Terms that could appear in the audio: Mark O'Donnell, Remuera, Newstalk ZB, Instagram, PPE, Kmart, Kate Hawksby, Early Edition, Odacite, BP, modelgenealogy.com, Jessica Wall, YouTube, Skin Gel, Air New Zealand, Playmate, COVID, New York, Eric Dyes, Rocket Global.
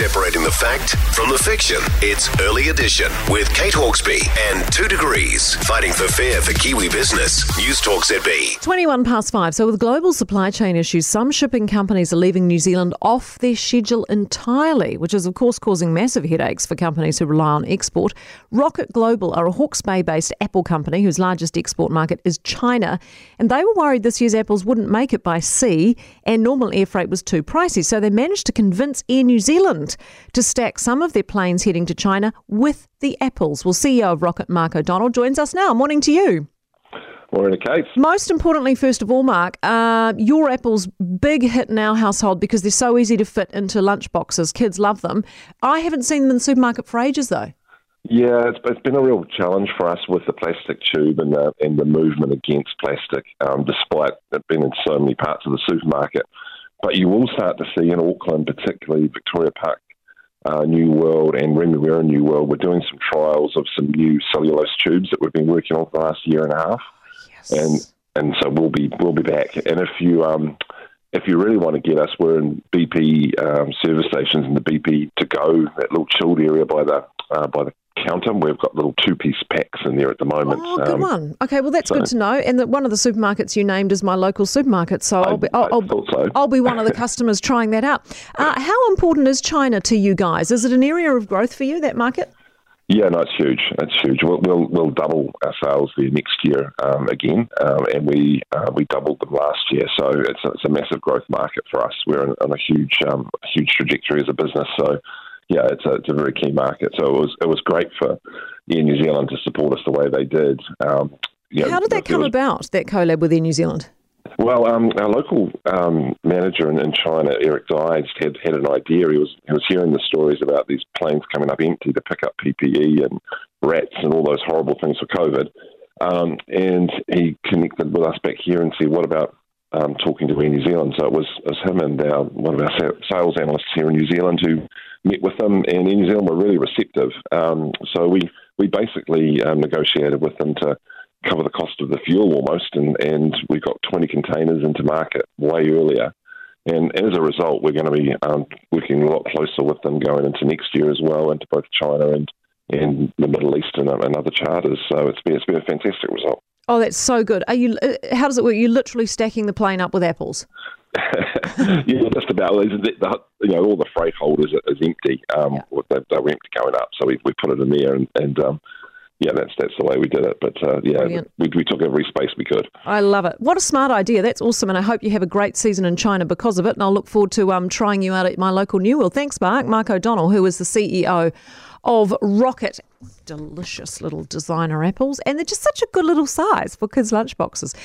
Separating the fact from the fiction, it's Early Edition with Kate Hawksby and 2 Degrees. Fighting for fair for Kiwi business. Newstalk ZB. 21 past 5. So with global supply chain issues, some shipping companies are leaving New Zealand off their schedule entirely, which is of course causing massive headaches for companies who rely on export. Rocket Global are a Hawke's Bay-based Apple company whose largest export market is China, and they were worried this year's apples wouldn't make it by sea and normal air freight was too pricey, so they managed to convince Air New Zealand to stack some of their planes heading to China with the apples. Well, CEO of Rocket, Mark O'Donnell, joins us now. Morning to you. Morning to Kate. Most importantly, first of all, Mark, your apples, big hit in our household because they're so easy to fit into lunchboxes. Kids love them. I haven't seen them in the supermarket for ages, though. Yeah, it's been a real challenge for us with the plastic tube and the movement against plastic, despite it being in so many parts of the supermarket. But you will start to see in Auckland, particularly Victoria Park, New World and Remuera New World, we're doing some trials of some new cellulose tubes that we've been working on for the last year and a half. Yes. And so we'll be back. And if you really want to get us, we're in BP service stations in the BP to go, that little chilled area by the counter. We've got little two-piece packs in there at the moment. Oh, good one. Okay, well, that's good to know. And one of the supermarkets you named is my local supermarket, so I'll be one of the customers trying that out. How important is China to you guys? Is it an area of growth for you, that market? Yeah, no, it's huge. We'll double our sales there next year again, and we doubled them last year. So it's a massive growth market for us. We're on a huge trajectory as a business. So. Yeah, it's a very key market. So it was great for Air New Zealand to support us the way they did. How did that come about, that collab with Air New Zealand? Well, our local manager in China, Eric Dyes, had an idea. He was hearing the stories about these planes coming up empty to pick up PPE and rats and all those horrible things for COVID. And he connected with us back here and said, what about talking to Air New Zealand? So it was him and one of our sales analysts here in New Zealand who met with them, and in New Zealand were really receptive. So we basically negotiated with them to cover the cost of the fuel almost, and we got 20 containers into market way earlier. And as a result, we're going to be working a lot closer with them going into next year as well, into both China and the Middle East and other charters. So it's been a fantastic result. Oh, that's so good. How does it work? You're literally stacking the plane up with apples. Yeah, just about. All the freight holders is empty. They were empty going up, so we put it in there, and that's the way we did it. But we took every space we could. I love it. What a smart idea! That's awesome, and I hope you have a great season in China because of it. And I'll look forward to trying you out at my local New World. Thanks, Mark. Mark O'Donnell, who is the CEO of Rocket. Delicious little designer apples, and they're just such a good little size for kids' lunchboxes.